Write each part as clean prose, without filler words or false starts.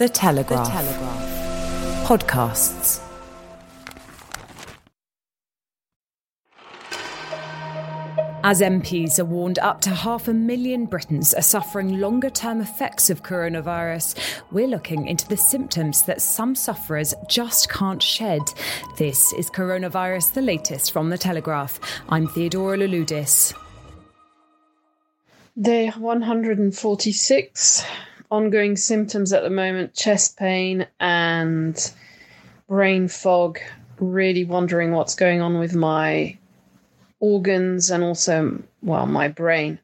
The Telegraph. The Telegraph. Podcasts. As MPs are warned, up to 500,000 Britons are suffering longer-term effects of coronavirus. We're looking into the symptoms that some sufferers just can't shed. This is Coronavirus, the latest from The Telegraph. I'm Theodora Louloudis. Day 146. Ongoing symptoms at the moment, chest pain and brain fog. Really wondering what's going on with my organs and also, well, my brain.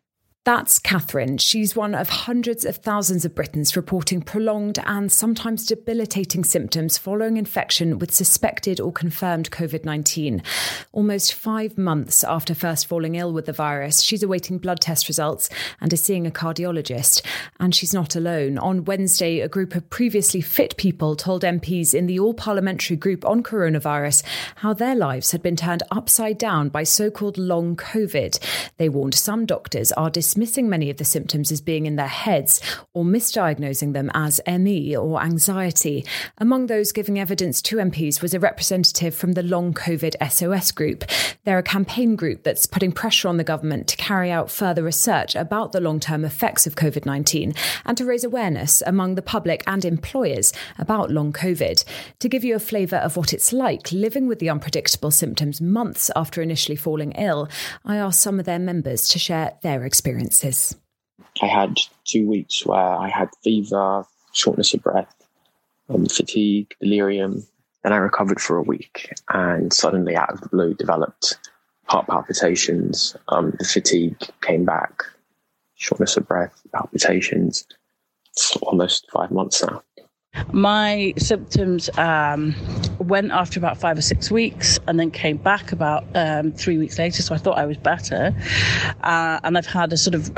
That's Catherine. She's one of hundreds of thousands of Britons reporting prolonged and sometimes debilitating symptoms following infection with suspected or confirmed COVID-19. Almost 5 months after first falling ill with the virus, she's awaiting blood test results and is seeing a cardiologist. And she's not alone. On Wednesday, a group of previously fit people told MPs in the all-parliamentary group on coronavirus how their lives had been turned upside down by so-called long COVID. They warned some doctors are dismissing many of the symptoms as being in their heads or misdiagnosing them as ME or anxiety. Among those giving evidence to MPs was a representative from the Long COVID SOS group. They're a campaign group that's putting pressure on the government to carry out further research about the long-term effects of COVID-19 and to raise awareness among the public and employers about long COVID. To give you a flavour of what it's like living with the unpredictable symptoms months after initially falling ill, I asked some of their members to share their experiences. I had 2 weeks where I had fever, shortness of breath, fatigue, delirium, and I recovered for a week and suddenly out of the blue developed heart palpitations. The fatigue came back, shortness of breath, palpitations. It's almost 5 months now. My symptoms went after about 5 or 6 weeks and then came back about 3 weeks later, so I thought I was better. And I've had a sort of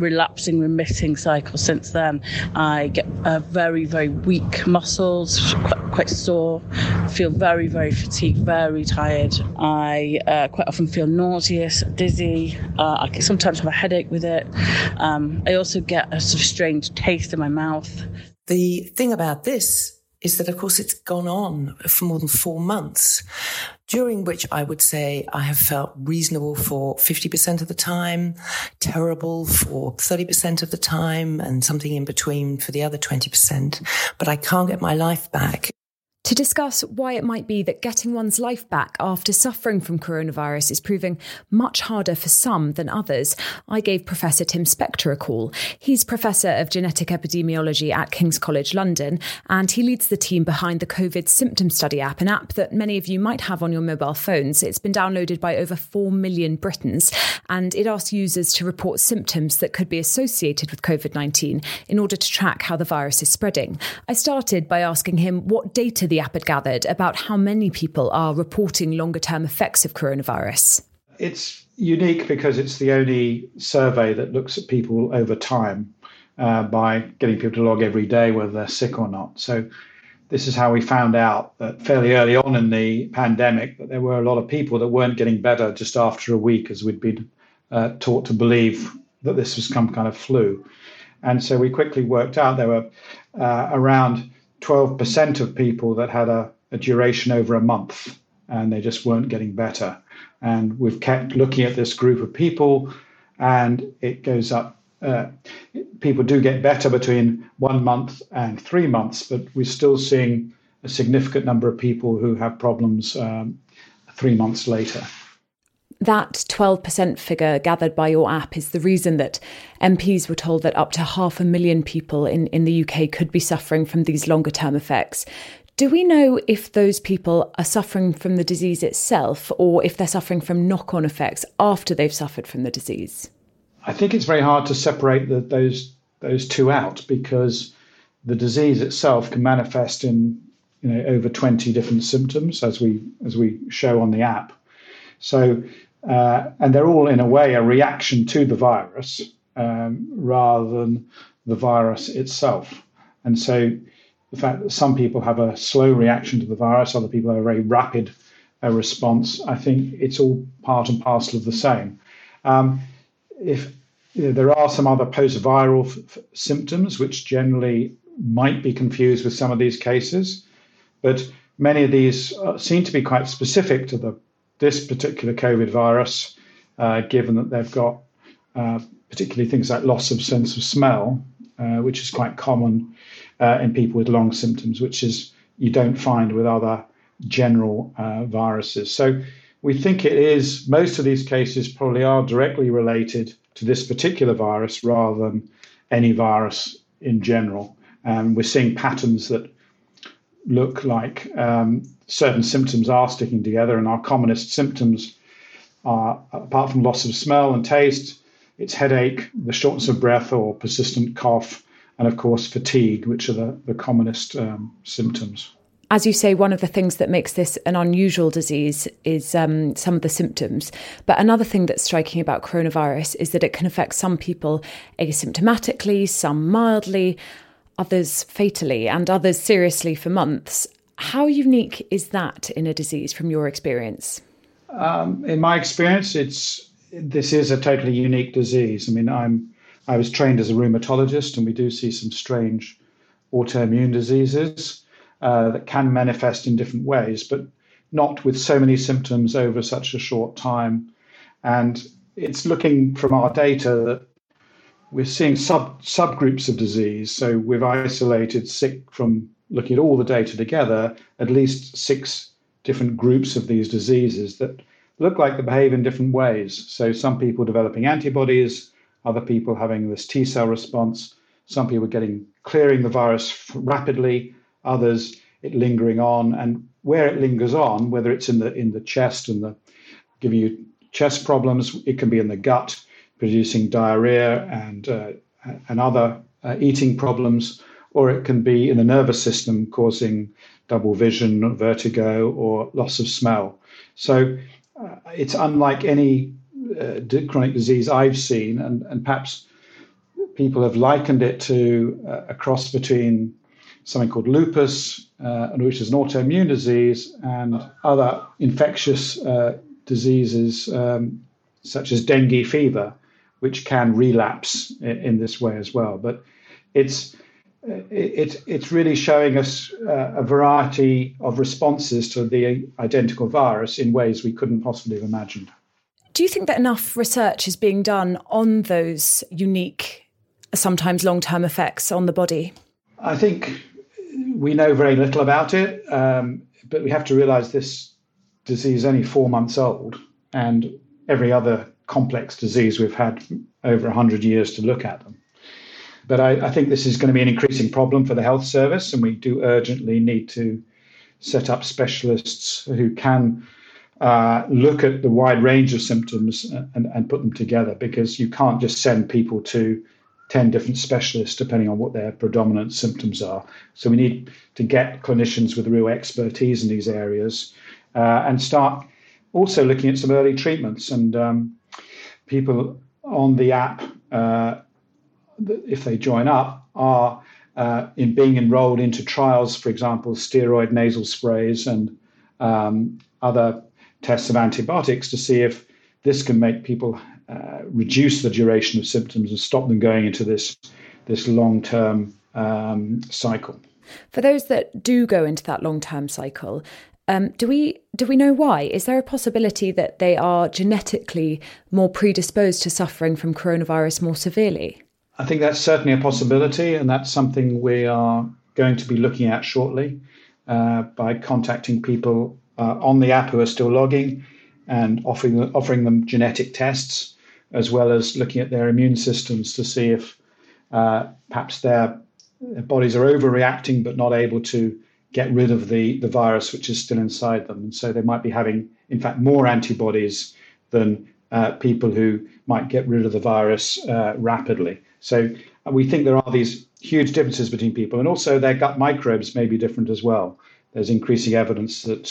relapsing, remitting cycle since then. I get very, very weak muscles, quite sore, feel very, very fatigued, very tired. I quite often feel nauseous, dizzy. I can sometimes have a headache with it. I also get a sort of strange taste in my mouth. The thing about this is that, of course, it's gone on for more than 4 months, during which I would say I have felt reasonable for 50% of the time, terrible for 30% of the time, and something in between for the other 20%. But I can't get my life back. To discuss why it might be that getting one's life back after suffering from coronavirus is proving much harder for some than others, I gave Professor Tim Spector a call. He's Professor of Genetic Epidemiology at King's College London, and he leads the team behind the COVID Symptom Study app, an app that many of you might have on your mobile phones. It's been downloaded by over 4 million Britons, and it asks users to report symptoms that could be associated with COVID-19 in order to track how the virus is spreading. I started by asking him what data the app had gathered about how many people are reporting longer-term effects of coronavirus. It's unique because it's the only survey that looks at people over time by getting people to log every day whether they're sick or not. So this is how we found out that fairly early on in the pandemic that there were a lot of people that weren't getting better just after a week, as we'd been taught to believe that this was some kind of flu. And so we quickly worked out there were around 12% of people that had a duration over a month and they just weren't getting better. And we've kept looking at this group of people and it goes up. People do get better between 1 month and 3 months, but we're still seeing a significant number of people who have problems 3 months later. That 12% figure gathered by your app is the reason that MPs were told that up to 500,000 people in the UK could be suffering from these longer term effects. Do we know if those people are suffering from the disease itself or if they're suffering from knock-on effects after they've suffered from the disease? I think it's very hard to separate those two out, because the disease itself can manifest in, you know, over 20 different symptoms, as we show on the app. So, and they're all in a way a reaction to the virus rather than the virus itself. And so the fact that some people have a slow reaction to the virus, other people have a very rapid response, I think it's all part and parcel of the same. If you know, there are some other post-viral symptoms which generally might be confused with some of these cases, but many of these seem to be quite specific to this particular COVID virus, given that they've got particularly things like loss of sense of smell, which is quite common in people with long symptoms, which is you don't find with other general viruses. So we think it is, most of these cases probably are directly related to this particular virus rather than any virus in general. And we're seeing patterns that look like certain symptoms are sticking together, and our commonest symptoms are, apart from loss of smell and taste, it's headache, the shortness of breath or persistent cough, and of course fatigue, which are the commonest symptoms. As you say, one of the things that makes this an unusual disease is some of the symptoms. But another thing that's striking about coronavirus is that it can affect some people asymptomatically, some mildly, others fatally, and others seriously for months. How unique is that in a disease from your experience? In my experience, this is a totally unique disease. I mean, I was trained as a rheumatologist, and we do see some strange autoimmune diseases that can manifest in different ways, but not with so many symptoms over such a short time. And it's looking from our data that we're seeing subgroups of disease. So we've isolated from looking at all the data together, at least 6 different groups of these diseases that look like they behave in different ways. So some people developing antibodies, other people having this T-cell response, some people clearing the virus rapidly, others it lingering on, and where it lingers on, whether it's in the chest and giving you chest problems, it can be in the gut, producing diarrhea and other eating problems, or it can be in the nervous system, causing double vision, vertigo, or loss of smell. So it's unlike any chronic disease I've seen, and perhaps people have likened it to a cross between something called lupus, which is an autoimmune disease, and other infectious diseases such as dengue fever, which can relapse in this way as well. But it's really showing us a variety of responses to the identical virus in ways we couldn't possibly have imagined. Do you think that enough research is being done on those unique, sometimes long-term effects on the body? I think we know very little about it, but we have to realise this disease is only 4 months old, and every other complex disease we've had over 100 years to look at them. But I think this is going to be an increasing problem for the health service, and we do urgently need to set up specialists who can look at the wide range of symptoms and put them together, because you can't just send people to 10 different specialists depending on what their predominant symptoms are. So we need to get clinicians with real expertise in these areas and start also looking at some early treatments. And people on the app, if they join up, are being enrolled into trials, for example, steroid nasal sprays and other tests of antibiotics to see if this can make people reduce the duration of symptoms and stop them going into this long-term cycle. For those that do go into that long-term cycle, do we know why? Is there a possibility that they are genetically more predisposed to suffering from coronavirus more severely? I think that's certainly a possibility, and that's something we are going to be looking at shortly by contacting people on the app who are still logging and offering them genetic tests, as well as looking at their immune systems to see if perhaps their bodies are overreacting but not able to get rid of the virus which is still inside them. And so they might be having, in fact, more antibodies than people who might get rid of the virus rapidly. So we think there are these huge differences between people, and also their gut microbes may be different as well. There's increasing evidence that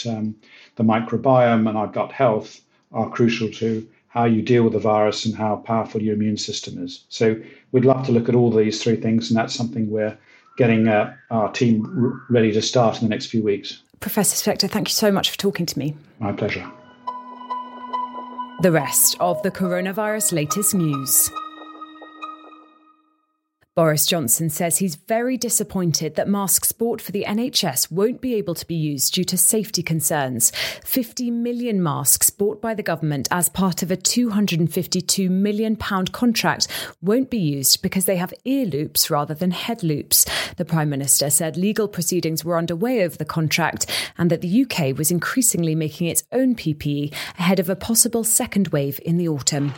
the microbiome and our gut health are crucial to how you deal with the virus and how powerful your immune system is. So we'd love to look at all these three things, and that's something we're getting our team ready to start in the next few weeks. Professor Spector, thank you so much for talking to me. My pleasure. The rest of the coronavirus latest news. Boris Johnson says he's very disappointed that masks bought for the NHS won't be able to be used due to safety concerns. 50 million masks bought by the government as part of a £252 million contract won't be used because they have ear loops rather than head loops. The Prime Minister said legal proceedings were underway over the contract and that the UK was increasingly making its own PPE ahead of a possible second wave in the autumn.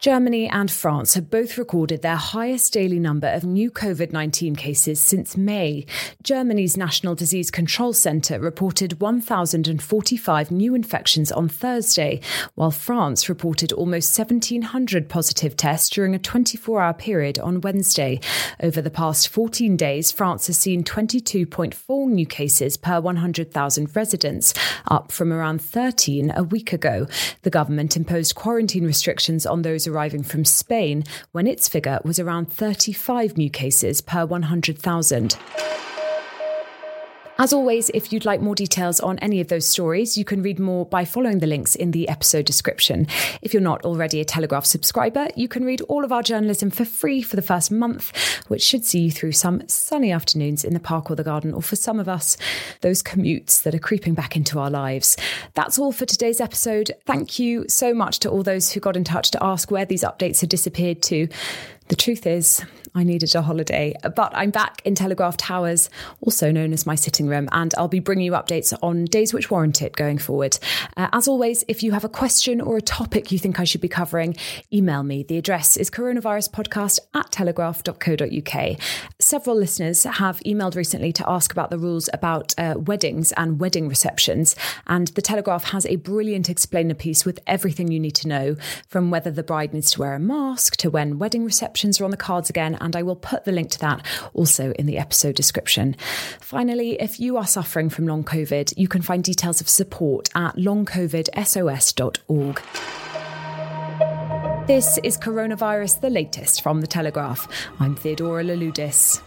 Germany and France have both recorded their highest daily number of new COVID-19 cases since May. Germany's National Disease Control Centre reported 1,045 new infections on Thursday, while France reported almost 1,700 positive tests during a 24-hour period on Wednesday. Over the past 14 days, France has seen 22.4 new cases per 100,000 residents, up from around 13 a week ago. The government imposed quarantine restrictions on those arriving from Spain when its figure was around 35 new cases per 100,000. As always, if you'd like more details on any of those stories, you can read more by following the links in the episode description. If you're not already a Telegraph subscriber, you can read all of our journalism for free for the first month, which should see you through some sunny afternoons in the park or the garden, or for some of us, those commutes that are creeping back into our lives. That's all for today's episode. Thank you so much to all those who got in touch to ask where these updates had disappeared to. The truth is, I needed a holiday, but I'm back in Telegraph Towers, also known as my sitting room, and I'll be bringing you updates on days which warrant it going forward. As always, if you have a question or a topic you think I should be covering, email me. The address is coronaviruspodcast@telegraph.co.uk. Several listeners have emailed recently to ask about the rules about weddings and wedding receptions, and The Telegraph has a brilliant explainer piece with everything you need to know, from whether the bride needs to wear a mask to when wedding receptions are on the cards again, and I will put the link to that also in the episode description. Finally, if you are suffering from long COVID, you can find details of support at longcovidsos.org. This is Coronavirus, the latest from The Telegraph. I'm Theodora Louloudis.